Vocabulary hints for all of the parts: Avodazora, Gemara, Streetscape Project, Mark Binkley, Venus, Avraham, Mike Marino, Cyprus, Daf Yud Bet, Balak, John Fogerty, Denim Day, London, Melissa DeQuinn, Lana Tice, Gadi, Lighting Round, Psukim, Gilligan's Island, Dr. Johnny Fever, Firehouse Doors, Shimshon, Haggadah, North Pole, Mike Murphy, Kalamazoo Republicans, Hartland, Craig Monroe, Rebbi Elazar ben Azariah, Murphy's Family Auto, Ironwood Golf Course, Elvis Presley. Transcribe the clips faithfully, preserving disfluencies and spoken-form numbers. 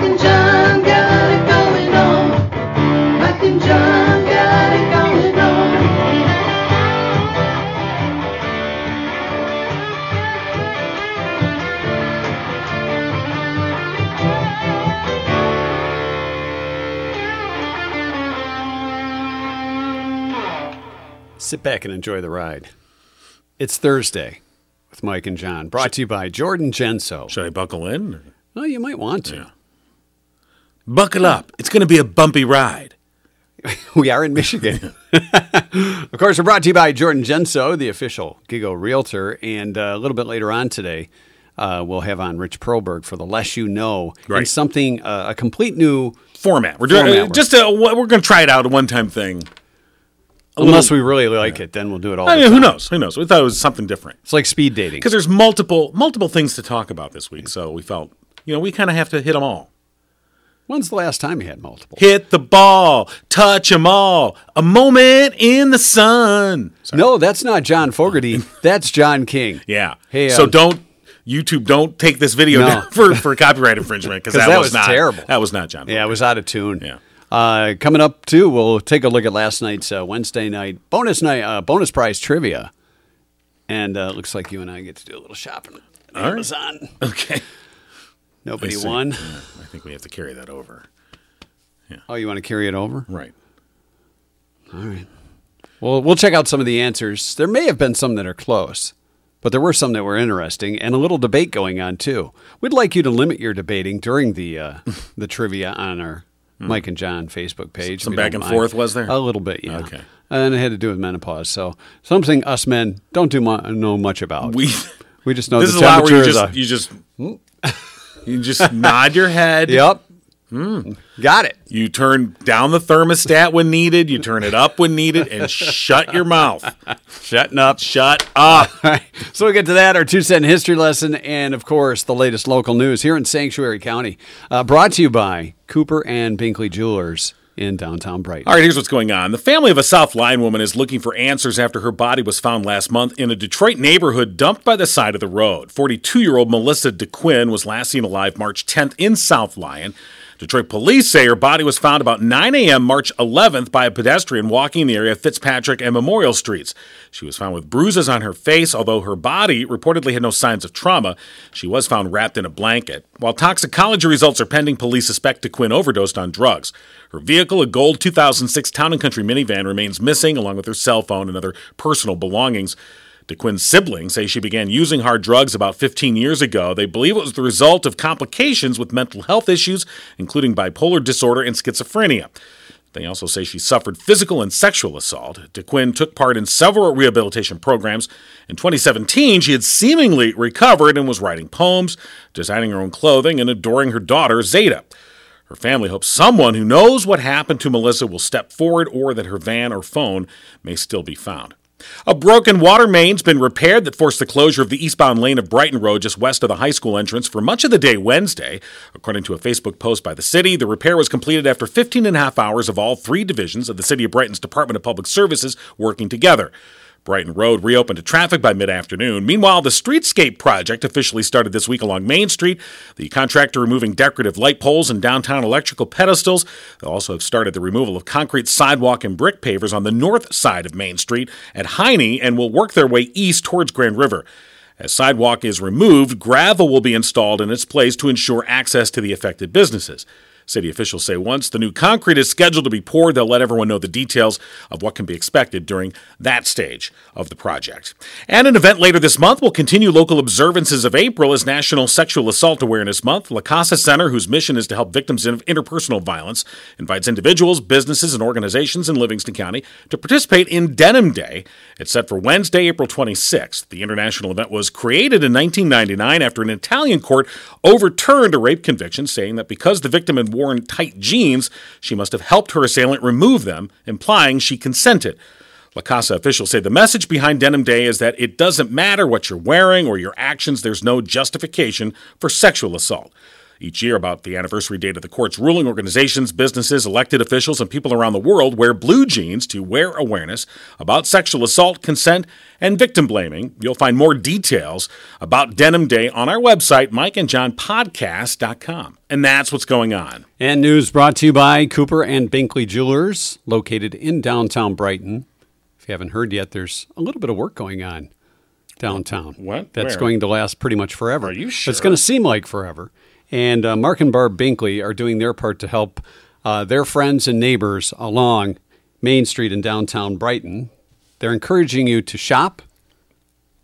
and John got it going on. Mike and John got it going on. Sit back and enjoy the ride. It's Thursday with Mike and John, brought to you by Jordan Genso. Should I buckle in? Well, you might want to. Yeah. Buckle up. It's going to be a bumpy ride. We are in Michigan. Of course, we're brought to you by Jordan Genso, the official Gigo Realtor. And uh, a little bit later on today, uh, we'll have on Rich Perlberg for The Less You Know. Right. And something, uh, a complete new format. We're doing format. Just a, we're going to try it out, a one-time thing. A Unless little, we really like yeah. it, then we'll do it all I the mean, time. Who knows? Who knows? We thought it was something different. It's like speed dating. Because there's multiple multiple things to talk about this week. So we felt, you know, we kind of have to hit them all. When's the last time you had multiple? Hit the ball, touch them all, a moment in the sun. Sorry. No, that's not John Fogerty. That's John King. Yeah. Hey, so uh, don't, YouTube, don't take this video no. down for, for copyright infringement, because that, that was, was not terrible. That was not John Fogerty. Yeah, it was out of tune. Yeah. Uh, coming up, too, we'll take a look at last night's uh, Wednesday night bonus night, uh, bonus prize trivia. And it uh, looks like you and I get to do a little shopping on all Amazon. Right. Okay. Nobody won. Yeah, I think we have to carry that over. Yeah. Oh, you want to carry it over? Right. All right. Well, we'll check out some of the answers. There may have been some that are close, but there were some that were interesting, and a little debate going on, too. We'd like you to limit your debating during the uh, the trivia on our mm. Mike and John Facebook page. Some back and mind. forth, was there? A little bit, yeah. Okay. And it had to do with menopause, so something us men don't do mu- know much about. We we just know this the is temperature. This is a lot where you just... You just hmm? You just nod your head. Yep. Mm. Got it. You turn down the thermostat when needed. You turn it up when needed. And shut your mouth. Shutting up. Shut up. All right. So we'll get to that, our two-cent history lesson, and, of course, the latest local news here in Sanctuary County. Uh, brought to you by Cooper and Binkley Jewelers in downtown Brighton. All right, here's what's going on. The family of a South Lyon woman is looking for answers after her body was found last month in a Detroit neighborhood dumped by the side of the road. forty-two-year-old Melissa DeQuinn was last seen alive March tenth in South Lyon. Detroit police say her body was found about nine a.m. March eleventh by a pedestrian walking the area of Fitzpatrick and Memorial Streets. She was found with bruises on her face, although her body reportedly had no signs of trauma. She was found wrapped in a blanket. While toxicology results are pending, police suspect DeQuinn overdosed on drugs. Her vehicle, a gold two thousand six Town and Country minivan, remains missing, along with her cell phone and other personal belongings. DeQuinn's siblings say she began using hard drugs about fifteen years ago. They believe it was the result of complications with mental health issues, including bipolar disorder and schizophrenia. They also say she suffered physical and sexual assault. DeQuinn took part in several rehabilitation programs. In twenty seventeen, she had seemingly recovered and was writing poems, designing her own clothing, and adoring her daughter, Zeta. Her family hopes someone who knows what happened to Melissa will step forward, or that her van or phone may still be found. A broken water main's been repaired that forced the closure of the eastbound lane of Brighton Road just west of the high school entrance for much of the day Wednesday. According to a Facebook post by the city, the repair was completed after fifteen and a half hours of all three divisions of the City of Brighton's Department of Public Services working together. Brighton Road reopened to traffic by mid-afternoon. Meanwhile, the Streetscape Project officially started this week along Main Street. The contractor removing decorative light poles and downtown electrical pedestals. They also have started the removal of concrete sidewalk and brick pavers on the north side of Main Street at Hyne, and will work their way east towards Grand River. As sidewalk is removed, gravel will be installed in its place to ensure access to the affected businesses. City officials say once the new concrete is scheduled to be poured, they'll let everyone know the details of what can be expected during that stage of the project. And an event later this month will continue local observances of April as National Sexual Assault Awareness Month. La Casa Center, whose mission is to help victims of interpersonal violence, invites individuals, businesses, and organizations in Livingston County to participate in Denim Day. It's set for Wednesday, April twenty-sixth. The international event was created in nineteen ninety-nine after an Italian court overturned a rape conviction, saying that because the victim had worn tight jeans, she must have helped her assailant remove them, implying she consented. La Casa officials say the message behind Denim Day is that it doesn't matter what you're wearing or your actions, there's no justification for sexual assault. each year about the anniversary date of the court's ruling, organizations, businesses, elected officials, and people around the world wear blue jeans to wear awareness about sexual assault, consent, and victim blaming. You'll find more details about Denim Day on our website, Mike and John Podcast dot com. And that's what's going on. And news brought to you by Cooper and Binkley Jewelers, located in downtown Brighton. If you haven't heard yet, there's a little bit of work going on downtown. What? That's Where? Going to last pretty much forever. Are you sure? It's going to seem like forever. And uh, Mark and Barb Binkley are doing their part to help uh, their friends and neighbors along Main Street in downtown Brighton. They're encouraging you to shop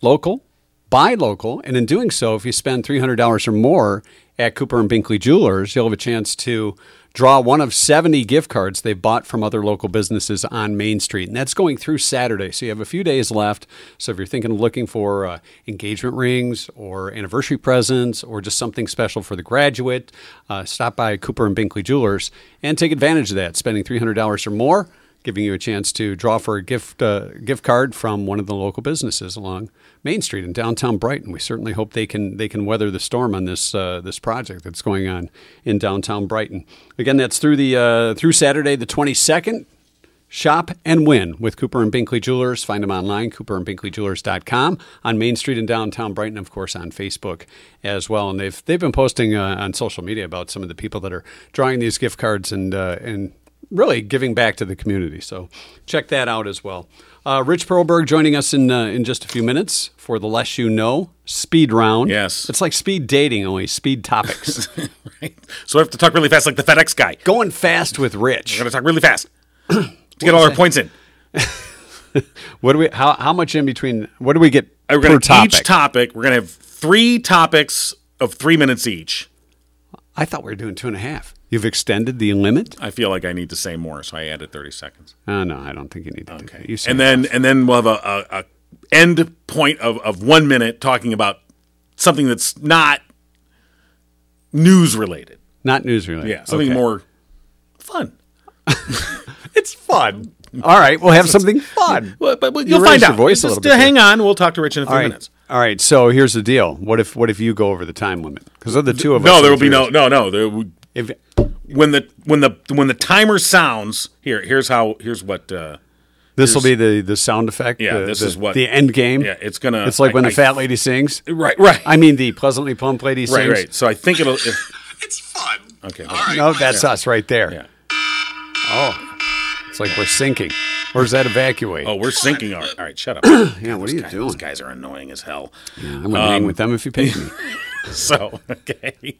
local, buy local, and in doing so, if you spend three hundred dollars or more at Cooper and Binkley Jewelers, you'll have a chance to draw one of seventy gift cards they've bought from other local businesses on Main Street. And that's going through Saturday, so you have a few days left. So if you're thinking of looking for uh, engagement rings or anniversary presents or just something special for the graduate, uh, stop by Cooper and Binkley Jewelers and take advantage of that, spending three hundred dollars or more, giving you a chance to draw for a gift uh, gift card from one of the local businesses along Main Street in downtown Brighton. We certainly hope they can they can weather the storm on this uh, this project that's going on in downtown Brighton. Again, that's through the uh, through Saturday the twenty-second. Shop and win with Cooper and Binkley Jewelers. Find them online, cooper and binkley jewelers dot com, on Main Street in downtown Brighton, of course, on Facebook as well. And they've they've been posting uh, on social media about some of the people that are drawing these gift cards and uh, and. really giving back to the community. So check that out as well. Uh, Rich Perlberg joining us in uh, in just a few minutes for The Less You Know speed round. Yes. It's like speed dating, only speed topics. Right. So we have to talk really fast like the FedEx guy. Going fast with Rich. We're going to talk really fast to get all our that? points in. What do we? How, how much in between? What do we get we're gonna, per topic? Each topic, we're going to have three topics of three minutes each. I thought we were doing two and a half. You've extended the limit? I feel like I need to say more, so I added thirty seconds. Oh, no, I don't think you need to okay. do that. You and, then, and then we'll have a, a, a end point of, of one minute talking about something that's not news-related. Not news-related. Yeah, something okay. more fun. It's fun. All right, we'll have something fun. Well, but, but You'll you find out. Your voice a Just bit hang here. on. We'll talk to Rich in a few All right. minutes. All right, so here's the deal. What if what if you go over the time limit? Because of the two of us. No, there will be no, no, no. There would If, when the when the when the timer sounds here, here's how here's what uh, this will be the, the sound effect. Yeah, the, this the, is what the end game. Yeah, it's gonna. It's like I, when I, the fat lady sings. Right, right. I mean the pleasantly plump lady sings. Right, right. So I think it'll. It, it's fun. Okay. All right. No, that's yeah. us right there. Yeah. Oh, it's like we're sinking. Or is that evacuate? Oh, we're sinking. All right, all right shut up. God, yeah, what are you guys, doing? Those guys are annoying as hell. Yeah, I'm gonna um, hang with them if you pay me. So okay.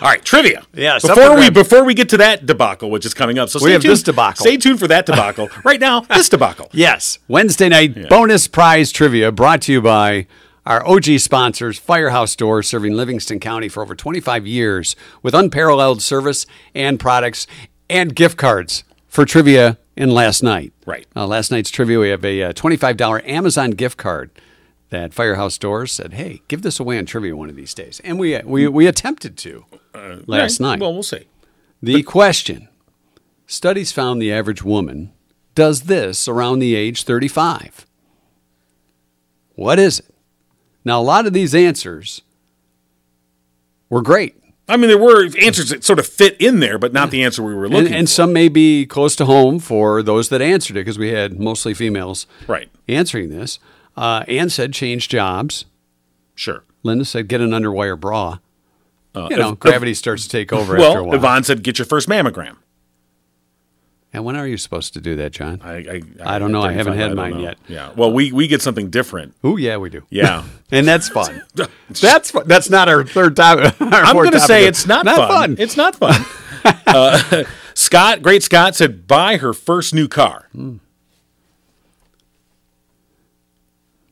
All right, trivia. Yeah, before we before we get to that debacle, which is coming up, so we stay have tuned. this debacle. Stay tuned for that debacle. Right now, this debacle. Yes, Wednesday night yeah. bonus prize trivia brought to you by our O G sponsors, Firehouse Doors, serving Livingston County for over twenty-five years with unparalleled service and products and gift cards for trivia in last night. Right, uh, last night's trivia. We have a uh, twenty-five dollar Amazon gift card. That Firehouse Doors said, "Hey, give this away on trivia one of these days," and we we we attempted to uh, last right. night. Well, we'll see. The but- question: studies found the average woman does this around the age thirty-five. What is it? Now, a lot of these answers were great. I mean, there were answers that sort of fit in there, but not yeah. the answer we were looking and, and for. And some may be close to home for those that answered it, because we had mostly females right. answering this. Uh, Ann said change jobs. Sure. Linda said get an underwire bra. Uh, you know, if, gravity if, starts to take over well, after a while. Yvonne said get your first mammogram. And when are you supposed to do that, John? I I, I, I don't know. I haven't had mine know. yet. Yeah. Well, we, we get something different. Oh, yeah, we do. Yeah. And that's fun. That's fun. That's not our third time. Our I'm going to say it's not, not fun. fun. It's not fun. uh, Scott, great Scott, said buy her first new car. Hmm.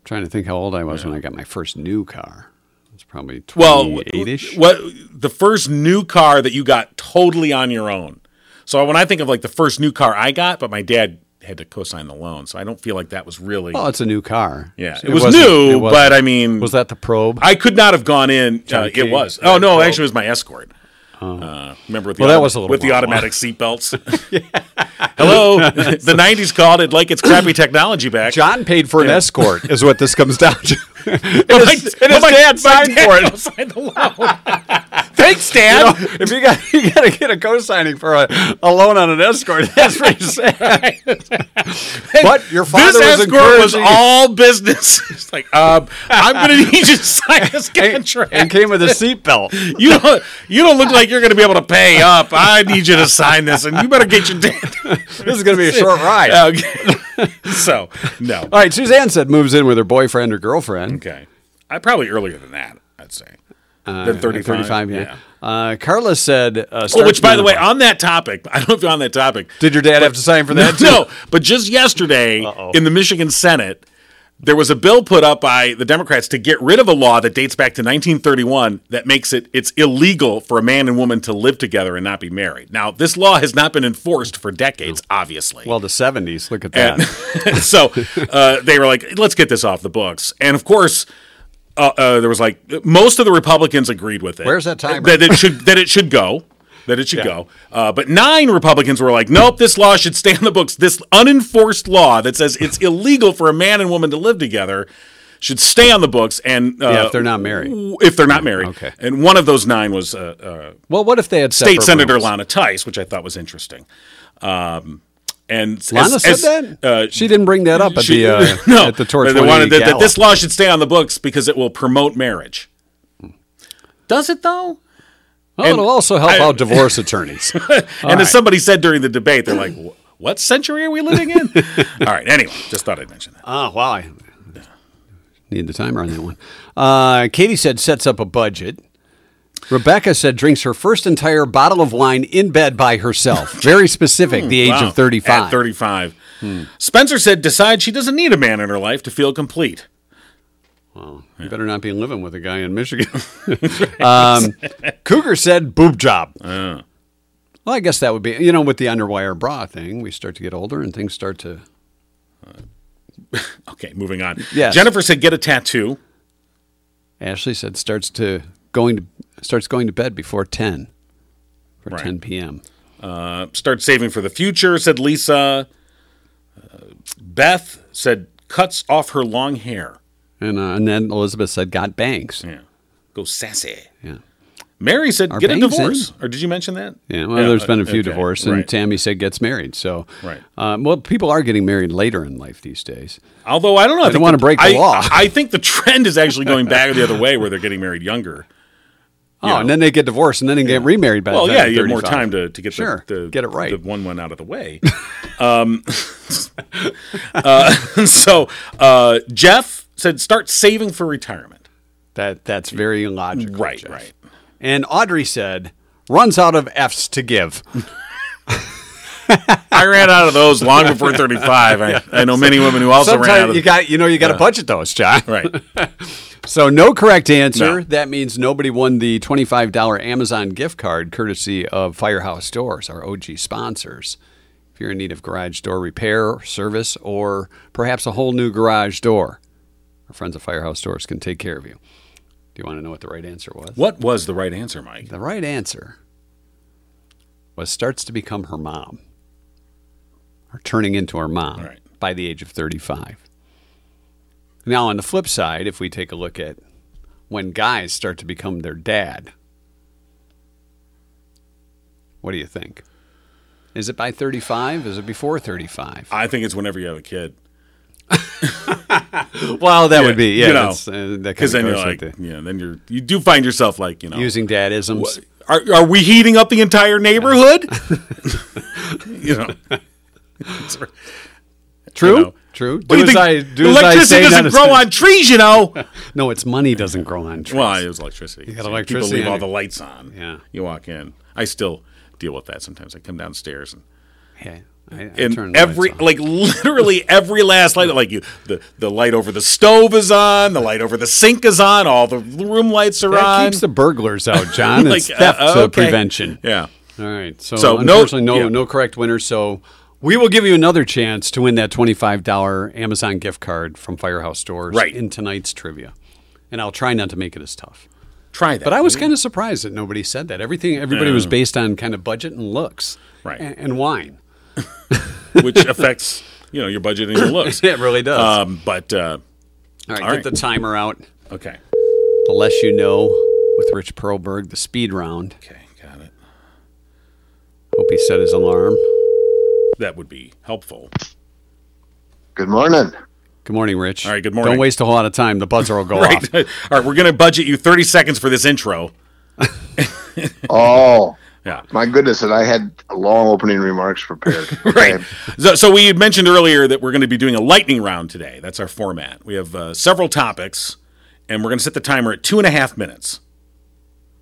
Trying to think how old I was yeah. when I got my first new car. It was probably twenty-eight-ish. Well, what, the first new car that you got totally on your own. So when I think of like the first new car I got, but my dad had to co-sign the loan, so I don't feel like that was really. Well, it's a new car. Yeah, it, it was new, it but I mean, was that the Probe? I could not have gone in. Uh, it was. Oh no, actually, it was my Escort. Oh. Uh, remember with the, well, autom- was with the automatic seatbelts? Hello, the nineties called it like it's crappy technology back. John paid for an yeah. Escort is what this comes down to. And his dad signed for it. Signed the loan. Thanks, Dad. You know, if you got you got to get a co-signing for a, a loan on an Escort, that's pretty sad. But your father this was Escort was all business. It's like um, I'm going to need you to sign this contract. And, and came with a seatbelt. You don't you don't look like you're going to be able to pay up. I need you to sign this, and you better get your dad. This is going to be a short ride. Okay. So no. All right. Suzanne said moves in with her boyfriend or girlfriend. Okay. I probably earlier than that. I'd say. Uh, They're thirty-five. thirty-five, yeah. yeah. Uh, Carla said... Uh, oh, which, by the way, on that topic, I don't know if you're on that topic. Did your dad but, have to sign for that, no, too? No, but just yesterday, Uh-oh. in the Michigan Senate, there was a bill put up by the Democrats to get rid of a law that dates back to nineteen thirty-one that makes it it's illegal for a man and woman to live together and not be married. Now, this law has not been enforced for decades, obviously. Well, the seventies, look at that. And, so uh, they were like, let's get this off the books. And, of course... Uh, uh, there was like most of the Republicans agreed with it. Where's that timer? That it should that it should go, that it should yeah. go. Uh, but nine Republicans were like, nope, this law should stay on the books. This unenforced law that says it's illegal for a man and woman to live together should stay on the books. And uh, yeah, if they're not married, if they're not married. Okay. And one of those nine was uh, uh, well, what if they had State Senator rules? Lana Tice, which I thought was interesting. Um, And Lana as, said as, that? Uh, she didn't bring that up at she, the uh, no, at the Torch. They wanted that, that this law should stay on the books because it will promote marriage. Does it though? Well, and it'll also help I, out divorce attorneys. And right. as somebody said during the debate, they're like, "What century are we living in?" All right. Anyway, just thought I'd mention that. Oh wow! I need the timer on that one. Uh, Katie said sets up a budget. Rebecca said drinks her first entire bottle of wine in bed by herself. Very specific, mm, the age wow. of thirty-five. At thirty-five. Hmm. Spencer said decides she doesn't need a man in her life to feel complete. Well, you yeah. better not be living with a guy in Michigan. um, Cougar said boob job. Uh. Well, I guess that would be, you know, with the underwire bra thing, we start to get older and things start to... Uh, okay, moving on. Yes. Jennifer said get a tattoo. Ashley said starts to... Going to starts going to bed before ten, or right. ten p.m. Uh, start saving for the future, said Lisa. Uh, Beth said cuts off her long hair, and uh, and then Elizabeth said got bangs. Yeah, go sassy. Yeah. Mary said Are get a divorce, in? Or did you mention that? Yeah. Well, yeah, there's uh, been a few okay, divorces, and right. Tammy said gets married. So, right. Um, well, people are getting married later in life these days. Although I don't know, I don't want to break the I, law. I think the trend is actually going back the other way, where they're getting married younger. Oh, you know, and then they get divorced, and then they yeah. get remarried by well, the time yeah, you have more time to, to get, sure. the, the, get it right. the one one out of the way. um, uh, so uh, Jeff said, start saving for retirement. That That's very illogical, right, Jeff. Right. And Audrey said, runs out of F's to give. I ran out of those long before thirty-five. I, I know many women who also Sometimes ran out of you got, You know, you got to uh, budget those, John. Right. So no correct answer. No. That means nobody won the twenty-five dollars Amazon gift card courtesy of Firehouse Doors, our O G sponsors. If you're in need of garage door repair, service, or perhaps a whole new garage door, our friends at Firehouse Doors can take care of you. Do you want to know what the right answer was? What was the right answer, Mike? The right answer was starts to become her mom. Or turning into her mom right. by the age of thirty-five. Now, on the flip side, if we take a look at when guys start to become their dad, what do you think? Is it by thirty-five? Is it before thirty-five? I think it's whenever you have a kid. Well, that yeah, would be, yeah. You know, that's, uh, that because then you're like, the, yeah, then you're, you do find yourself like, you know. Using dadisms. Wh- are, are we heating up the entire neighborhood? You know. True, you know. True. Do you as I, do electricity as I say, doesn't grow on trees, you know. No, it's money doesn't grow on trees. Well, it was electricity. You got so electricity. People leave all the lights on. Yeah. You walk in. I still deal with that sometimes. I come downstairs and yeah, I, I and turn the every lights on. Like literally every last light. Like you, the the light over the stove is on. The light over the sink is on. All the room lights are that on. That keeps the burglars out, John. Like, it's theft uh, okay. prevention. Yeah. All right. So, so unfortunately, no, no, yeah. no correct winner. So. We will give you another chance to win that twenty-five dollars Amazon gift card from Firehouse Doors right. in tonight's trivia. And I'll try not to make it as tough. try that. But I was kind of surprised that nobody said that. Everything, everybody yeah. was based on kind of budget and looks, right? And, and wine, which affects you know your budget and your looks. It really does. Um, but uh, all right, all get right. the timer out. Okay. The Less You Know with Rich Perlberg, the speed round. Okay, got it. Hope he set his alarm. That would be helpful. Good morning. Good morning, Rich. All right, good morning. Don't waste a whole lot of time. The buzzer will go right. off. All right, we're going to budget you thirty seconds for this intro. Oh, yeah. My goodness, and I had long opening remarks prepared. Right. Okay. So, so we had mentioned earlier that we're going to be doing a lightning round today. That's our format. We have uh, several topics, and we're going to set the timer at two and a half minutes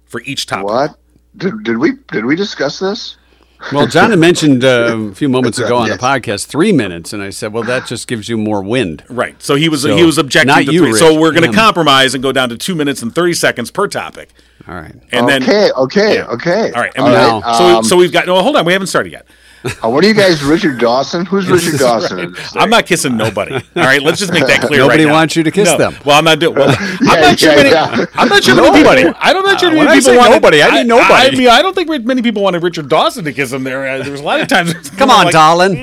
for each topic. What? Did, did we did we discuss this? Well, John had mentioned uh, a few moments ago on yes. the podcast three minutes, and I said, "Well, that just gives you more wind." Right. So he was so, he was objecting not to you, three. Rich. So we're going to compromise and go down to two minutes and thirty seconds per topic. All right. And okay. Then, okay. Yeah. Okay. All right. And All right. Now, so um, so we've got. No, hold on. We haven't started yet. Uh, what are you guys, Richard Dawson? Who's Richard Dawson? Right. I'm not kissing nobody. All right, let's just make that clear. Nobody right wants now. You to kiss no. them. Well, I'm not doing. Well, I'm, yeah, not sure yeah, many, yeah. I'm not sure nobody. many people. I'm not sure uh, many people wanted, nobody. I need nobody. I, I mean, I don't think many people wanted Richard Dawson to kiss them. There, there was a lot of times. Come on, like, darling.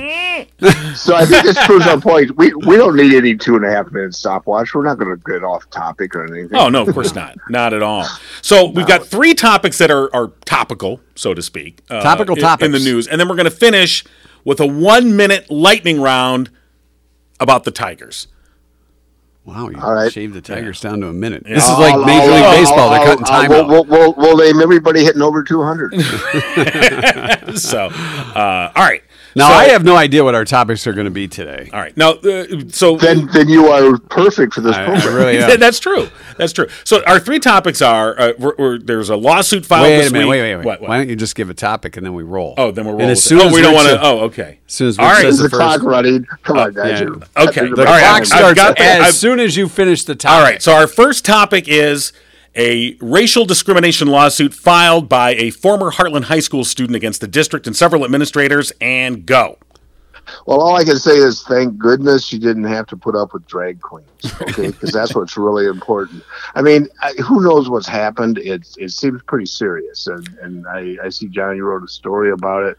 So I think this proves our point. We we don't need any two and a half minute stopwatch. We're not going to get off topic or anything. Oh no, of course not. Not at all. So no. we've got three topics that are are topical, so to speak. Uh, topical in, topics in the news, and then we're going to finish. Finish with a one-minute lightning round about the Tigers. Wow, you right. shaved the Tigers yeah. down to a minute. Yeah. This is like I'll, Major I'll, League I'll, Baseball. I'll, They're cutting time I'll, out. We'll, we'll, we'll name everybody hitting over two hundred. So, uh, all right. Now, so, I have no idea what our topics are going to be today. All right. Now, uh, so... Then then you are perfect for this I, program. I really am. That's true. That's true. So, our three topics are, uh, we're, we're, there's a lawsuit filed wait, this wait, week. Wait, wait, wait. What, what? Why don't you just give a topic and then we roll? Oh, then we'll roll. And as soon as oh, we don't want to... Oh, okay. As soon as Rich all right. says the, the clock running. Come on, guys. Yeah. Yeah. Okay. The, the right, clock starts got, as I've, soon as you finish the topic. All right. So, our first topic is a racial discrimination lawsuit filed by a former Heartland High School student against the district and several administrators, and go. Well, all I can say is thank goodness you didn't have to put up with drag queens, okay? Because that's what's really important. I mean, I, who knows what's happened? It, it seems pretty serious, and, and I, I see, John, you wrote a story about it.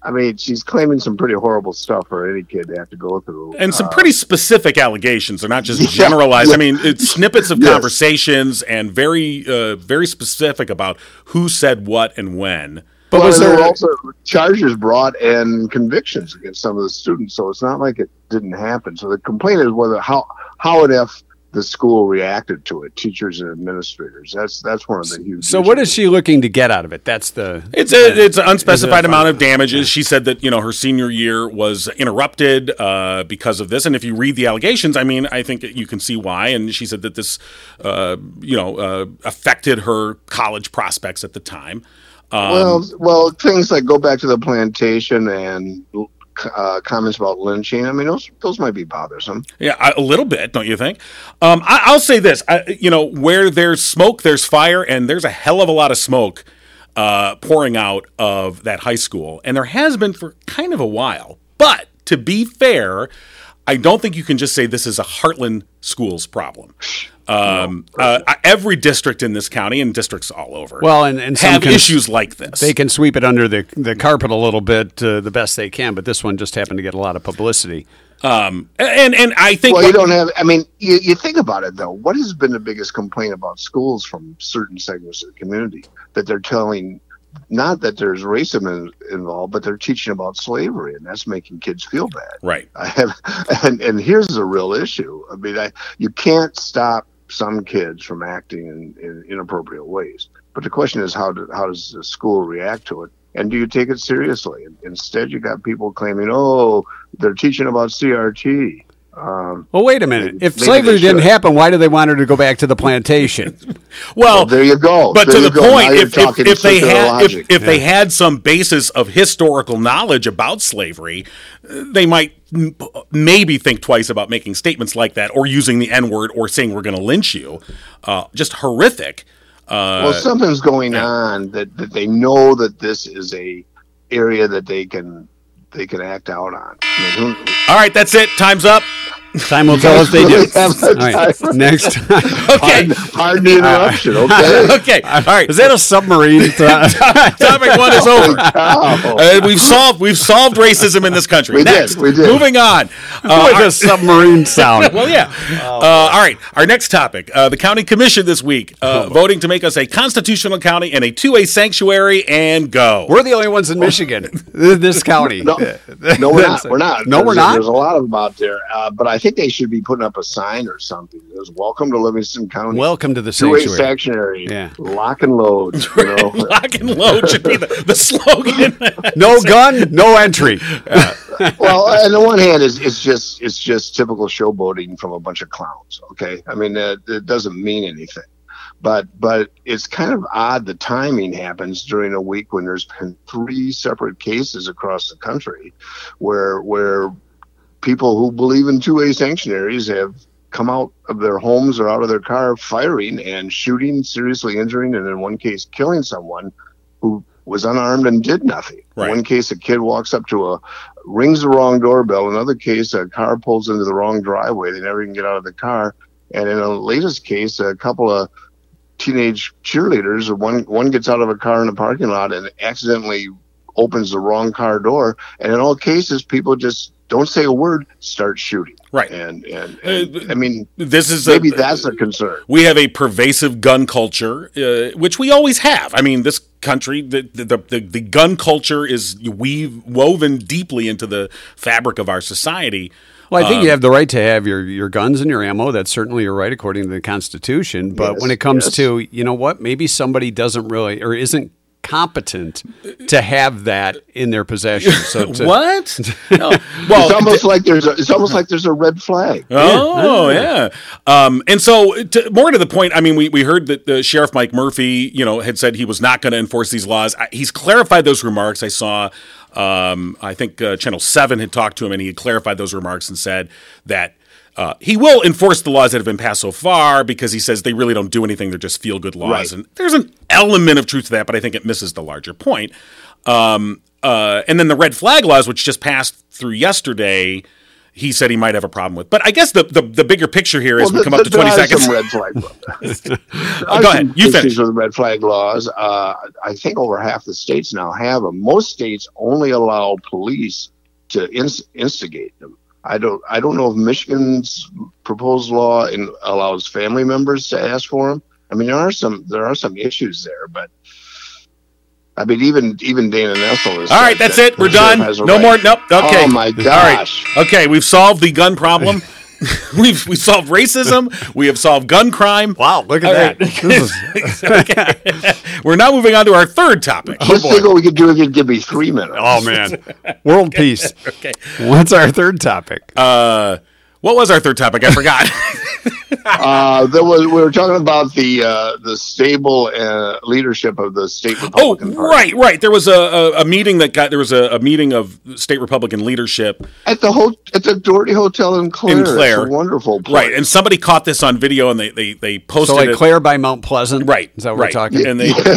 I mean, she's claiming some pretty horrible stuff for any kid to have to go through. And some uh, pretty specific allegations. They're not just yeah, generalized. Yeah. I mean, it's snippets of yes. conversations and very uh, very specific about who said what and when. But well, was there, there were also charges brought and convictions against some of the students, so it's not like it didn't happen. So the complaint is whether how, how and if the school reacted to it, teachers and administrators. That's that's one of the huge. So, issues. What is she looking to get out of it? That's the. It's a, it's an unspecified it amount of damages. Yeah. She said that you know her senior year was interrupted uh, because of this, and if you read the allegations, I mean, I think you can see why. And she said that this, uh, you know, uh, affected her college prospects at the time. Um, well, well, things like go back to the plantation and. Uh, comments about lynching. I mean, those those might be bothersome. Yeah, a little bit, don't you think? Um, I, I'll say this. I, you know, where there's smoke, there's fire, and there's a hell of a lot of smoke uh, pouring out of that high school, and there has been for kind of a while. But to be fair, I don't think you can just say this is a Heartland schools problem. Um, no, uh, every district in this county and districts all over well, and, and have some issues like this. They can sweep it under the, the carpet a little bit uh, the best they can, but this one just happened to get a lot of publicity. Um, and, and I think... Well, you don't have... I mean, you, you think about it, though. What has been the biggest complaint about schools from certain segments of the community? That they're telling... Not that there's racism involved, but they're teaching about slavery, and that's making kids feel bad. Right. I have, and, and here's the real issue. I mean, I, you can't stop some kids from acting in, in inappropriate ways. But the question is, how, do, how does the school react to it? And do you take it seriously? Instead, you got people claiming, oh, they're teaching about C R T. Um, well, wait a minute. They, if slavery didn't happen, why do they want her to go back to the plantation? well, well, there you go. But there to the go. point, if, if, if, they had, if, if yeah. they had some basis of historical knowledge about slavery, they might maybe think twice about making statements like that or using the N-word or saying we're going to lynch you. Uh, just horrific. Uh, well, something's going yeah. on that, that they know that this is a area that they can – they can act out on. All right, that's it. Time's up. Time will tell us they really do. All right, next time. Okay. Pardon the interruption. Okay. Okay. All right. Is that a submarine? Topic one is over. Oh, uh, we've solved we've solved racism in this country. We next. did. We did. Moving on. Uh, what a submarine sound. Well, yeah. Oh. Uh, all right. Our next topic. Uh, the county commission this week uh, oh. voting to make us a constitutional county and a two-way sanctuary, and go. We're the only ones in Michigan. This county. No, no we're not. We're not. No, we're not. There's a lot of them out there, uh, but I think they should be putting up a sign or something. There's welcome to Livingston County. Welcome to the sanctuary. Two-way sanctuary. Yeah. Lock and load. You know? Lock and load should be the, the slogan. No gun, no entry. Uh, well, on the one hand, it's, it's just it's just typical showboating from a bunch of clowns. Okay, I mean uh, it doesn't mean anything. But but it's kind of odd the timing happens during a week when there's been three separate cases across the country where where people who believe in two-way sanctuaries have come out of their homes or out of their car firing and shooting, seriously injuring, and in one case killing someone who was unarmed and did nothing. Right. In one case, a kid walks up to a, rings the wrong doorbell. In another case, a car pulls into the wrong driveway. They never even get out of the car. And in the latest case, a couple of teenage cheerleaders, one one gets out of a car in the parking lot and accidentally opens the wrong car door, and in all cases people just don't say a word, start shooting. Right. And and, and uh, I mean, this is maybe a, that's a concern. We have a pervasive gun culture, uh, which we always have. I mean, this country, the the, the the gun culture is weave woven deeply into the fabric of our society. Well, I think um, you have the right to have your, your guns and your ammo. That's certainly your right according to the Constitution. But yes, when it comes yes. to, you know what, maybe somebody doesn't really or isn't competent to have that in their possession. So to, what? No. Well, it's almost like there's a, it's almost like there's a red flag. Oh yeah. yeah. Um, and so to, more to the point, I mean, we, we heard that the Sheriff Mike Murphy, you know, had said he was not going to enforce these laws. I, he's clarified those remarks. I saw. Um, I think uh, Channel seven had talked to him, and he had clarified those remarks and said that uh, he will enforce the laws that have been passed so far because he says they really don't do anything. They're just feel-good laws. Right. And there's an element of truth to that, but I think it misses the larger point. Um, uh, and then the red flag laws, which just passed through yesterday, he said he might have a problem with. But I guess the, the, the bigger picture here is well, we come the, up to twenty seconds. Some red flag uh, go ahead. You finish. With the red flag laws. Uh, I think over half the states now have them. Most states only allow police to inst- instigate them. I don't I don't know if Michigan's proposed law in, allows family members to ask for them. I mean, there are some there are some issues there, but I mean, even even Dana Nessel is. All right, that's that it. We're done. No right. more. Nope. Okay. Oh my gosh. All right. Okay, we've solved the gun problem. We've we solved racism. We have solved gun crime. Wow, look at all that. Right. This is... We're now moving on to our third topic. Let's oh, think what we could do if you'd give me three minutes. Oh man, world peace. Okay. What's our third topic? Uh, what was our third topic? I forgot. Uh, there was, we were talking about the uh, the stable uh, leadership of the state Republican oh, Party. Right, right. There was a, a, a meeting that got there was a, a meeting of state Republican leadership at the ho- at the Doherty Hotel in Clare. In Clare, it's a wonderful place. Right, and somebody caught this on video and they they, they posted so like it. Clare by Mount Pleasant. Right, is that what right. we're talking? Yeah. And they okay.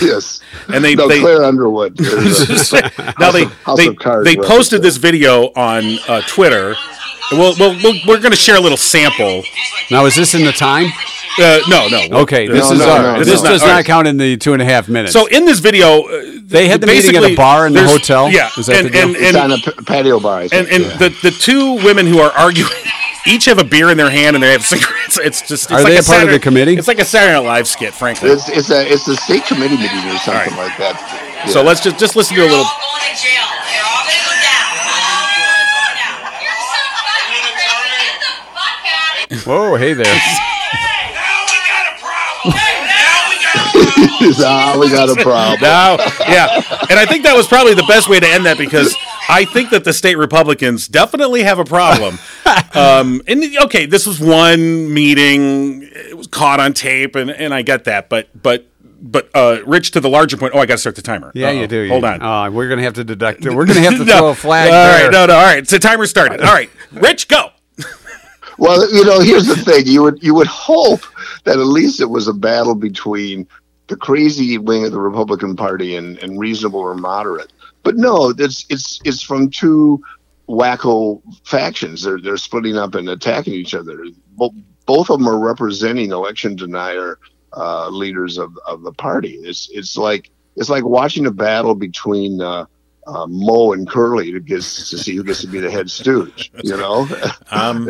yes, and they no, they Clare Underwood. Now they of, they, they posted this video on uh, Twitter. Well, we'll, we'll, we're going to share a little sample. Now, is this in the time? Uh, no, no. Okay, this no, is no, our, no, this, this not, does not right. count in the two and a half minutes. So in this video, uh, they had the meeting at a bar in the hotel. Yeah, is that and, the and, and, and, it's on a patio bar. And, and yeah. the, the two women who are arguing each have a beer in their hand and they have cigarettes. It's just it's are like they a part Saturday, of the committee? It's like a Saturday Night Live skit, frankly. It's it's a it's a state committee meeting or something right. like that. Yeah. So let's just just listen to a little. Whoa, hey there. Hey, now we got a problem. Hey, now we got a problem. Now we got a problem. Now, yeah. And I think that was probably the best way to end that because I think that the state Republicans definitely have a problem. Um, and okay, this was one meeting. It was caught on tape, and, and I get that. But, but, but uh, Rich, to the larger point, oh, I got to start the timer. Yeah, Uh-oh. you do. You Hold do. on. Uh, we're going to have to deduct it. We're going to have to no. throw a flag. All right, no, no. All right. So timer started. All right. Rich, go. Well, you know, here's the thing. You would you would hope that at least it was a battle between the crazy wing of the Republican Party and, and reasonable or moderate. But no, it's it's it's from two wacko factions. They're they're splitting up and attacking each other. Both both of them are representing election denier uh, leaders of, of the party. It's it's like it's like watching a battle between uh, uh, Moe and Curly to gets to see who gets to be the head stooge. You know, um,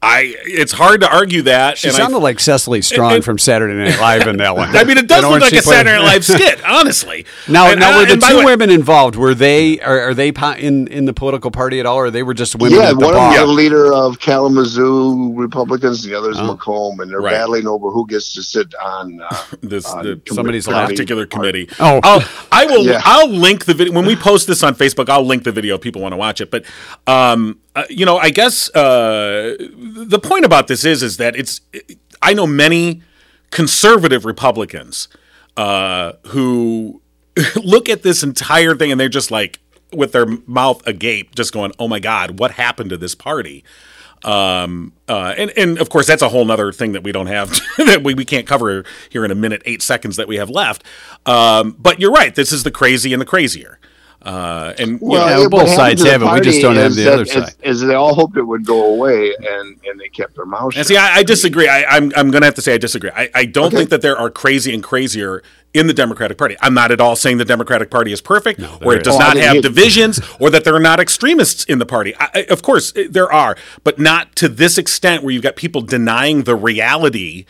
I it's hard to argue that. She and sounded I, like Cecily Strong and, and, from Saturday Night Live in that one. I mean, it does look like a Saturday Night Live skit, honestly. Now, and, now uh, were the two women involved? Were they are, are they in in the political party at all, or they were just women? Yeah, at the one bar? Of the leader of Kalamazoo Republicans, the other is oh. Macomb, and they're right. battling over who gets to sit on uh, this on the, somebody's particular committee. Oh, I'll, I will. Yeah. I'll link the video when we post this on Facebook. I'll link the video if people want to watch it, but. Um, Uh, you know, I guess uh, the point about this is is that it's. I know many conservative Republicans uh, who look at this entire thing and they're just like with their mouth agape, just going, "Oh my God, what happened to this party?" Um, uh, and and of course, that's a whole nother thing that we don't have that we, we can't cover here in a minute, eight seconds that we have left. Um, but you're right. This is the crazy and the crazier. Uh, and well, know, yeah, both sides have it. We just don't have the that, other is, side. Is they all hoped it would go away, and, and they kept their mouth shut. And see, I, I disagree. I, I'm I'm going to have to say I disagree. I, I don't okay. think that there are crazy and crazier in the Democratic Party. I'm not at all saying the Democratic Party is perfect, no, or it does oh, not have divisions, or that there are not extremists in the party. I, of course, there are, but not to this extent where you've got people denying the reality.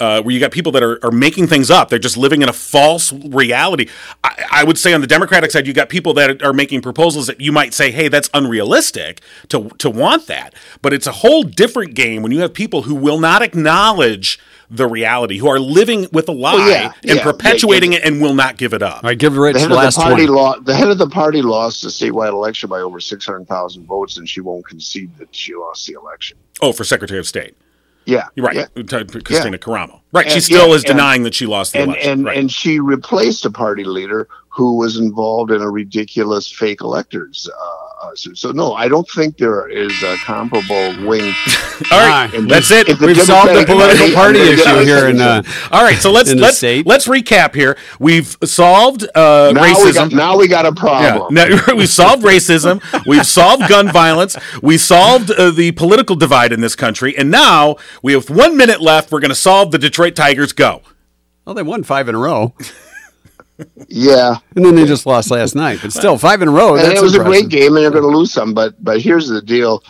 Uh, where you got people that are, are making things up. They're just living in a false reality. I, I would say on the Democratic side, you got people that are making proposals that you might say, hey, that's unrealistic to to want that. But it's a whole different game when you have people who will not acknowledge the reality, who are living with a lie well, yeah, and yeah, perpetuating yeah, yeah. it and will not give it up. All right, give Rich the, the last the party lo- The head of the party lost the statewide election by over six hundred thousand votes, and she won't concede that she lost the election. Oh, for Secretary of State. Yeah, you're right. Yeah, Christina yeah. Caramo. Right, and, she still yeah, is denying and, that she lost the and, election. And, right. and she replaced a party leader who was involved in a ridiculous fake electors. Uh, so, so, no, I don't think there is a comparable wing. All right, and that's this, it. We've Democratic solved the political party issue here. In, uh, all right, so let's let's, let's recap here. We've solved uh, now racism. We got, now we got a problem. Yeah. Now, we've solved racism. We've solved gun violence. We solved uh, the political divide in this country. And now we have one minute left. We're going to solve the Detroit Tigers. Go. Well, they won five in a row. Yeah. And then they just lost last night. But still, five in a row. That's and it was impressive. A great game, and they're going to lose some. But but here's the deal.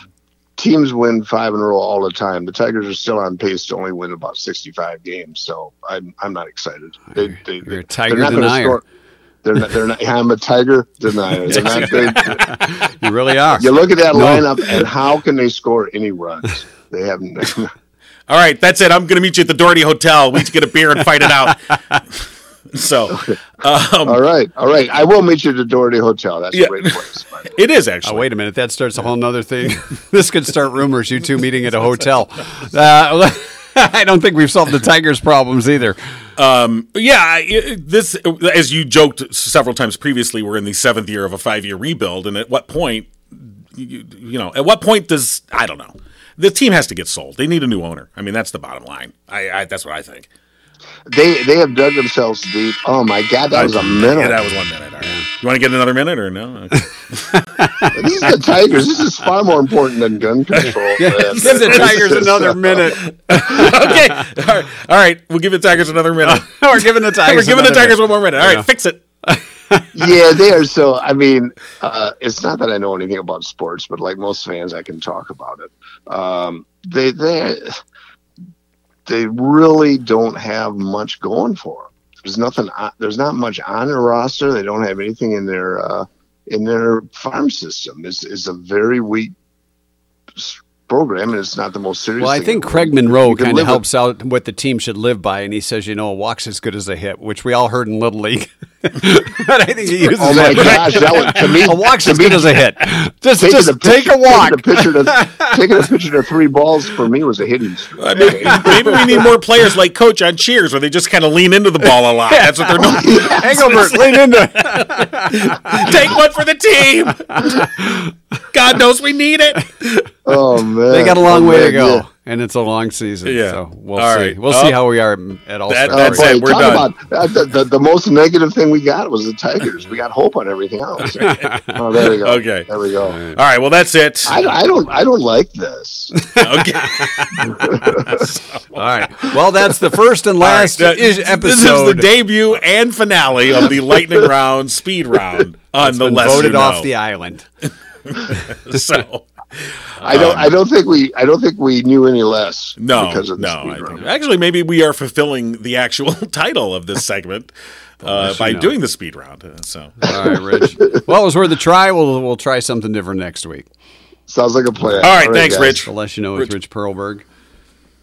Teams win five in a row all the time. The Tigers are still on pace to only win about sixty-five games. So I'm I'm not excited. They, they, You're they, a Tiger denier. They're not, they're not, I'm a Tiger denier. Not, they, you really are. You look at that no. lineup, and how can they score any runs? They haven't. All right, that's it. I'm going to meet you at the Doherty Hotel. We just get a beer and fight it out. So, um, all right, all right. I will meet you at the Doherty Hotel. That's yeah. a great place. It is actually. Oh, wait a minute. That starts a whole nother thing. This could start rumors. You two meeting at a hotel. Uh, I don't think we've solved the Tigers' problems either. Um, yeah, this, as you joked several times previously, we're in the seventh year of a five-year rebuild, and at what point, you, you know, at what point does I don't know. The team has to get sold. They need a new owner. I mean, that's the bottom line. I, I that's what I think. They they have dug themselves deep. Oh, my God, that was a minute. Yeah, that was one minute. All right. You want to get another minute or no? These are the Tigers. This is far more important than gun control. Give the Tigers another minute. Okay. All right. All right. We'll give the Tigers another minute. We're giving the Tigers, We're giving the Tigers one more minute. All right. Yeah. Fix it. Yeah, they are so, I mean, uh, it's not that I know anything about sports, but like most fans, I can talk about it. Um, they they... They really don't have much going for them. There's nothing. There's not much on their roster. They don't have anything in their uh, in their farm system. It's, it's a very weak program, and it's not the most serious. Well, I think Craig Monroe kind of helps out what the team should live by, and he says, you know, a walk's as good as a hit, which we all heard in Little League. But I think he uses oh my that. Gosh, that was, to me, a walk's to as me, good as a hit. Just, just a take picture, a walk. Taking a, picture to, taking a picture to three balls for me was a hitting. I mean, maybe we need more players like Coach on Cheers, where they just kind of lean into the ball a lot. That's what they're doing. Oh, yeah. Engelbert, lean into it. Take one for the team. God knows we need it. Oh man, they got a long oh, way man, to go. Yeah. And it's a long season, yeah. so we'll all see. Right. We'll oh, see how we are at all. That, that's right. it. We're done. About, the, the, the most negative thing we got was the Tigers. We got hope on everything else. Oh, there we go. Okay, there we go. All right. All right. Well, that's it. I, I don't. I don't like this. Okay. So. All right. Well, that's the first and last right. is episode. This is the debut and finale of the lightning round, speed round on it's the been Less voted You Know. Off the island. So. I don't. Um, I don't think we. I don't think we knew any less. No, because of the no. Speed I think, actually, maybe we are fulfilling the actual title of this segment uh, by know. doing the speed round. Uh, so, all right, Rich. Well, it was worth a try. We'll we'll try something different next week. Sounds like a plan. All right, all right thanks, guys. Rich. The Less You Know with Rich, Rich Perlberg.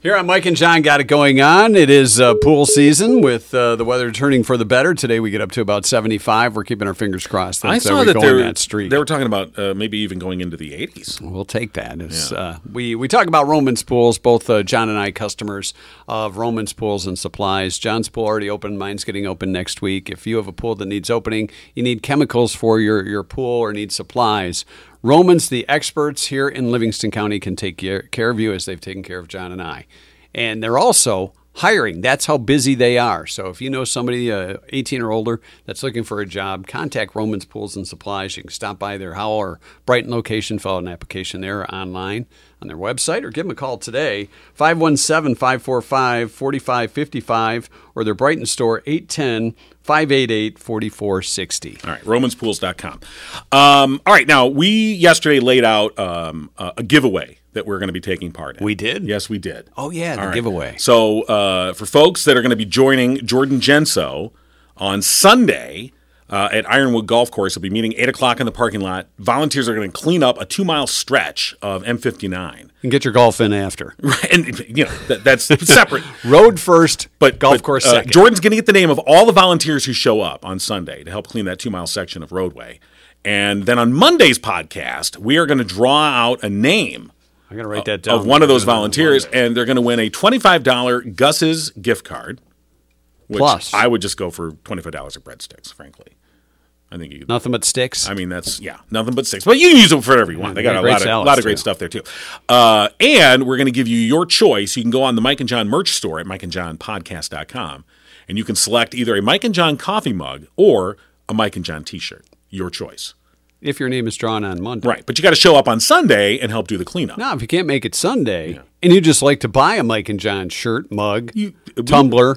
Here on Mike and John Got It Going On. It is uh, pool season with uh, the weather turning for the better. Today we get up to about seventy-five. We're keeping our fingers crossed. That's I saw that, going that streak. They were talking about uh, maybe even going into the eighties. We'll take that. Yeah. Uh, we, we talk about Romans Pools, both uh, John and I customers of Romans Pools and Supplies. John's pool already open. Mine's getting open next week. If you have a pool that needs opening, you need chemicals for your, your pool or need supplies, Romans, the experts here in Livingston County, can take care of you as they've taken care of John and I. And they're also hiring. That's how busy they are. So if you know somebody uh, eighteen or older that's looking for a job, contact Romans Pools and Supplies. You can stop by their Howell or Brighton location, fill out an application there or online on their website, or give them a call today, five one seven, five four five, four five five five, or their Brighton store, eight one zero, five eight eight, four four six zero. All right, romans pools dot com. Um, all right, now, we yesterday laid out um, a giveaway that we're going to be taking part in. We did? Yes, we did. Oh, yeah, the all giveaway. Right. So uh, for folks that are going to be joining Jordan Genso on Sunday uh, at Ironwood Golf Course, they'll be meeting eight o'clock in the parking lot. Volunteers are going to clean up a two-mile stretch of M fifty-nine. And get your golf in after. Right, and, you know, that, that's separate. Road first, but golf but, course uh, second. Jordan's going to get the name of all the volunteers who show up on Sunday to help clean that two-mile section of roadway. And then on Monday's podcast, we are going to draw out a name I'm gonna write that down of one of those volunteers, and they're going to win a twenty-five dollars Gus's gift card. Which Plus, I would just go for twenty-five dollars of breadsticks. Frankly, I think you nothing but sticks. I mean, that's yeah, nothing but sticks. But you can use them for whatever you want. They got a lot of a lot of great stuff there too. Uh, and we're going to give you your choice. You can go on the Mike and John merch store at Mike and John Podcast dot com, and you can select either a Mike and John coffee mug or a Mike and John T-shirt. Your choice. If your name is drawn on Monday. Right, but you got to show up on Sunday and help do the cleanup. No, if you can't make it Sunday, yeah. and you just like to buy a Mike and John shirt, mug, you, tumbler,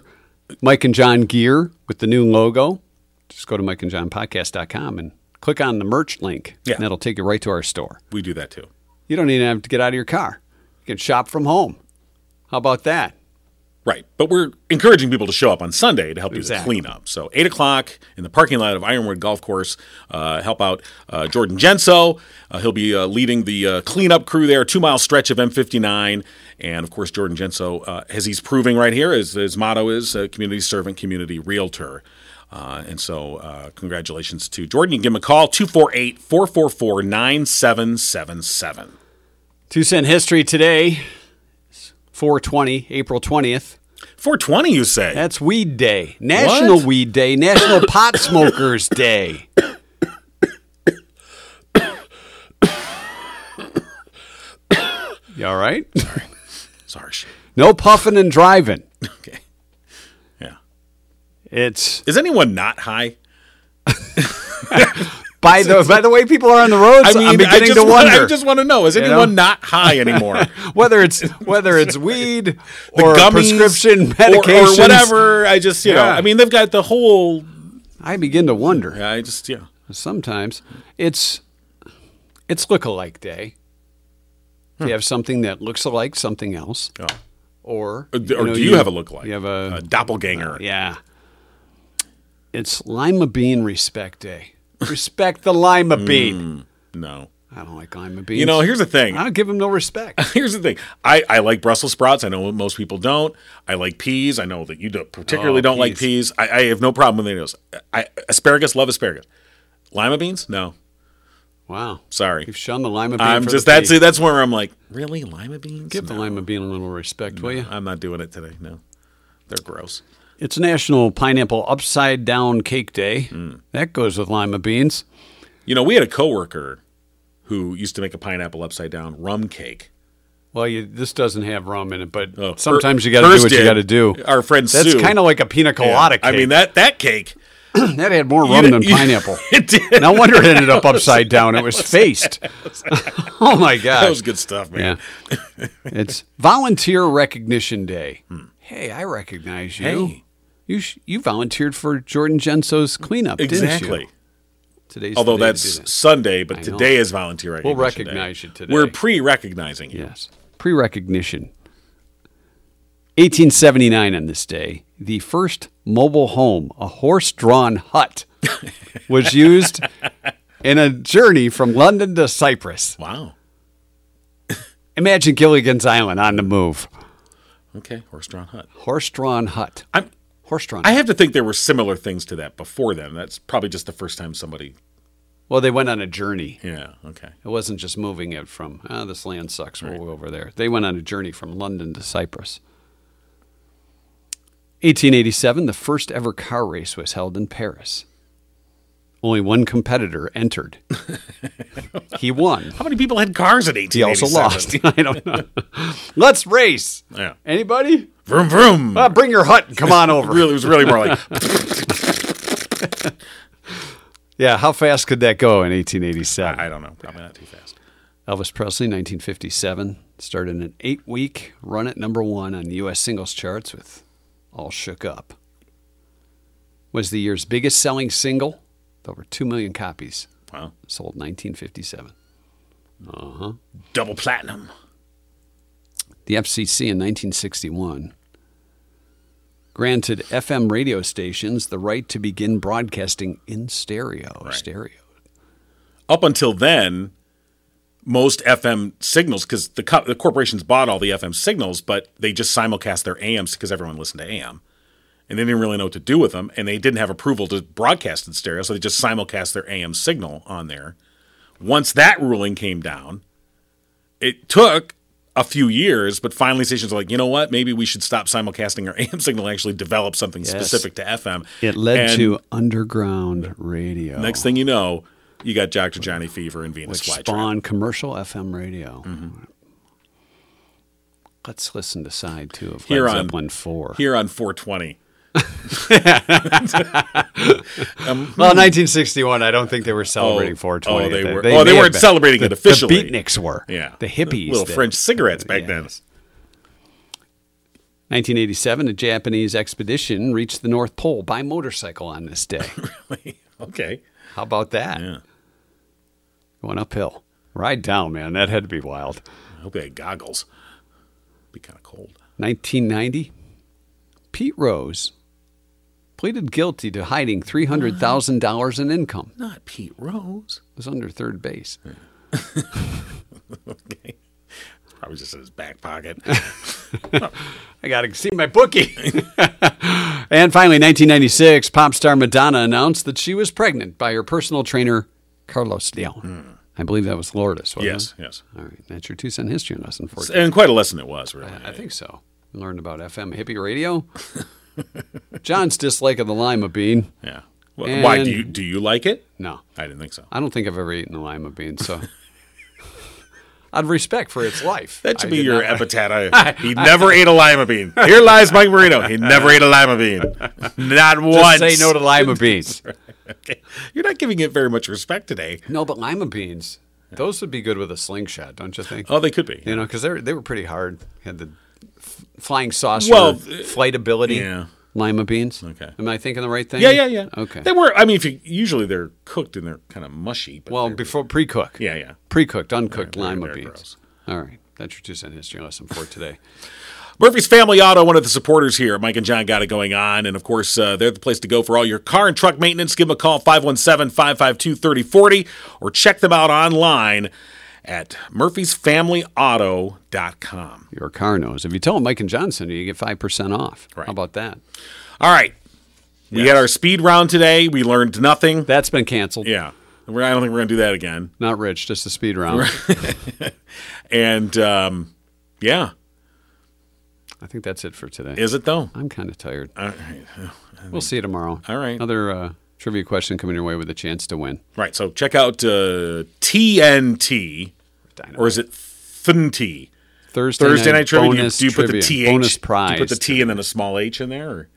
we, Mike and John gear with the new logo, just go to Mike and John Podcast dot com and click on the merch link, yeah. and that'll take you right to our store. We do that, too. You don't even have to get out of your car. You can shop from home. How about that? Right, but we're encouraging people to show up on Sunday to help exactly. do the cleanup. So eight o'clock in the parking lot of Ironwood Golf Course, uh, help out uh, Jordan Genso. Uh, he'll be uh, leading the uh, cleanup crew there, two-mile stretch of M fifty-nine. And, of course, Jordan Genso, uh, as he's proving right here, his, his motto is uh, community servant, community realtor. Uh, and so uh, congratulations to Jordan. You can give him a call, two four eight, four four four, nine seven seven seven. Two-cent history today, four twenty, April twentieth. four twenty, you say? That's Weed Day. National what? Weed Day. National Pot Smokers Day. You all right? Sorry. Sorry. No puffing and driving. Okay. Yeah. It's. Is anyone not high? By the by the way people are on the roads, I mean, I'm beginning I to wonder. Want, I just want to know, is you anyone know? Not high anymore? whether it's whether it's weed or gummies, prescription medications. Or, or whatever, I just, you yeah. know, I mean, they've got the whole... I begin to wonder. Yeah, I just, yeah. Sometimes it's, it's look-alike day. Hmm. You have something that looks alike something else. Oh. Or, or you know, do you, you have a look-alike? You have a... a doppelganger. Uh, yeah. It's Lima Bean Respect Day. Respect the lima bean. Mm, no. I don't like lima beans. You know, here's the thing. I don't give them no respect. Here's the thing. I, I like Brussels sprouts. I know most people don't. I like peas. I know that you don't, particularly oh, don't peas. like peas. I, I have no problem with those. I, asparagus, love asparagus. Lima beans? No. Wow. Sorry. You've shunned the lima bean. I'm for just, the that's, that's where I'm like, really? Lima beans? Give no. the lima bean a little respect, no, will you? I'm not doing it today. No. They're gross. It's National Pineapple Upside Down Cake Day. Mm. That goes with lima beans. You know, we had a coworker who used to make a pineapple upside down rum cake Well, you, this doesn't have rum in it, but oh, sometimes you got to do what did. you got to do. Our friend That's Sue. That's kind of like a pina colada yeah. cake. I mean, that, that cake. That had more rum than pineapple. It did. No wonder it ended up upside down. It was faced. Oh, my God. That was good stuff, man. Yeah. It's Volunteer Recognition Day. Hmm. Hey, I recognize you. Hey. You sh- you volunteered for Jordan Genso's cleanup, exactly. didn't you? Exactly. Today's Although today that's that. Sunday, but today is Volunteer Recognition We'll recognize day. you today. We're pre-recognizing you. Yes. Pre-recognition. eighteen seventy-nine on this day, the first mobile home, a horse-drawn hut, was used in a journey from London to Cyprus. Wow. Imagine Gilligan's Island on the move. Okay, horse-drawn hut. Horse-drawn hut. I'm, horse-drawn I hut. have to think there were similar things to that before then. That's probably just the first time somebody... Well, they went on a journey. Yeah, okay. It wasn't just moving it from, oh, this land sucks, we'll right. go over there. They went on a journey from London to Cyprus. eighteen eighty-seven, the first ever car race was held in Paris. Only one competitor entered. He won. How many people had cars in eighteen eighty-seven? He also lost. I don't know. Let's race. Yeah. Anybody? Vroom, vroom. Uh, bring your hut and come on over. Really, it was really more like... Yeah, how fast could that go in eighteen eighty-seven? I don't know. Probably not too fast. Elvis Presley, nineteen fifty-seven, started an eight-week run at number one on the U S singles charts with... All Shook Up was the year's biggest selling single, with over two million copies. Wow. Sold nineteen fifty-seven. Uh-huh. Double platinum. The F C C in nineteen sixty-one granted F M radio stations the right to begin broadcasting in stereo. Right. Stereo. Up until then, most F M signals, because the co- the corporations bought all the F M signals, but they just simulcast their A Ms because everyone listened to A M. And they didn't really know what to do with them, and they didn't have approval to broadcast in stereo, so they just simulcast their A M signal on there. Once that ruling came down, it took a few years, but finally stations were like, you know what, maybe we should stop simulcasting our A M signal and actually develop something yes. specific to F M. It led and to underground radio. Next thing you know... You got Doctor Johnny Fever and Venus Flytrap. Which spawned commercial F M radio. Mm-hmm. Let's listen to side two of Led Zeppelin four. Here on four twenty. um, well, nineteen sixty-one, I don't think they were celebrating oh, four twenty. Oh, they, they, were, they, oh, they, they weren't been. celebrating the, it officially. The beatniks were. Yeah. The hippies. The little that, French cigarettes back yeah. then. nineteen eighty-seven, a Japanese expedition reached the North Pole by motorcycle on this day. Really? Okay. How about that? Yeah. Going uphill. Ride down, man. That had to be wild. I hope they had goggles. It'd be kind of cold. nineteen ninety, Pete Rose pleaded guilty to hiding three hundred thousand dollars in income. Not Pete Rose. It was under third base. Yeah. Okay. Probably just in his back pocket. I got to see my bookie. And finally, nineteen ninety-six, pop star Madonna announced that she was pregnant by her personal trainer, Carlos Leon. Mm. I believe that was Lourdes, wasn't yes, it? Yes, yes. All right. That's your two-cent history lesson for today. And quite a lesson it was, really. I, I think so. We learned about F M hippie radio. John's dislike of the lima bean. Yeah. Well, and... Why? Do you, do you like it? No. I didn't think so. I don't think I've ever eaten a lima bean, so... Out of respect for its life. That should I be your not. epitaph. I, he never I, ate a lima bean. Here lies Mike Marino. He never ate a lima bean. Not once. Just say no to lima beans. Okay. You're not giving it very much respect today. No, but lima beans, those would be good with a slingshot, don't you think? Oh, they could be. You know, because they were pretty hard. Had the f- flying saucer, well, flightability. Yeah. Lima beans? Okay. Am I thinking the right thing? Yeah, yeah, yeah. Okay. They were, I mean, if you, usually they're cooked and they're kind of mushy. But well, before pre-cook. Yeah, yeah. Pre-cooked, uncooked right, lima beans. Gross. All right. That's your two-cent history lesson for today. Murphy's Family Auto, one of the supporters here. Mike and John got it going on. And, of course, uh, they're the place to go for all your car and truck maintenance. Give them a call, five one seven, five five two, three oh four oh, or check them out online at murphys family auto dot com. Your car knows. If you tell them Mike and Johnson, you get five percent off. Right. How about that? All right. We yes. had our speed round today. We learned nothing. That's been canceled. Yeah. We're, I don't think we're going to do that again. Not Rich, just the speed round. and, um, yeah. I think that's it for today. Is it, though? I'm kind of tired. All right. We'll see you tomorrow. All right. Another uh, trivia question coming your way with a chance to win. Right. So check out uh, T N T. Dynamite. Or is it T N T? Thursday, Thursday night, night trivia. Bonus do you, do you put trivia. the T H? Bonus prize. Do you put the T trivia. And then a small H in there? Or?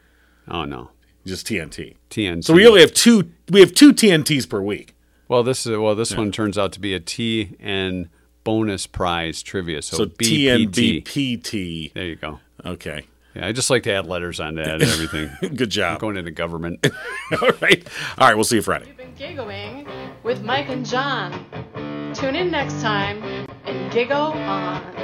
Oh no, just T N T. T N T. So we only have two. We have two T N Ts per week. Well, this is well. This yeah. one turns out to be a T and bonus prize trivia. So, so T and B P T. There you go. Okay. Yeah, I just like to add letters on to add everything. Good job. I'm going into government. All right. All right, we'll see you Friday. You've been giggling with Mike and John. Tune in next time and giggle on.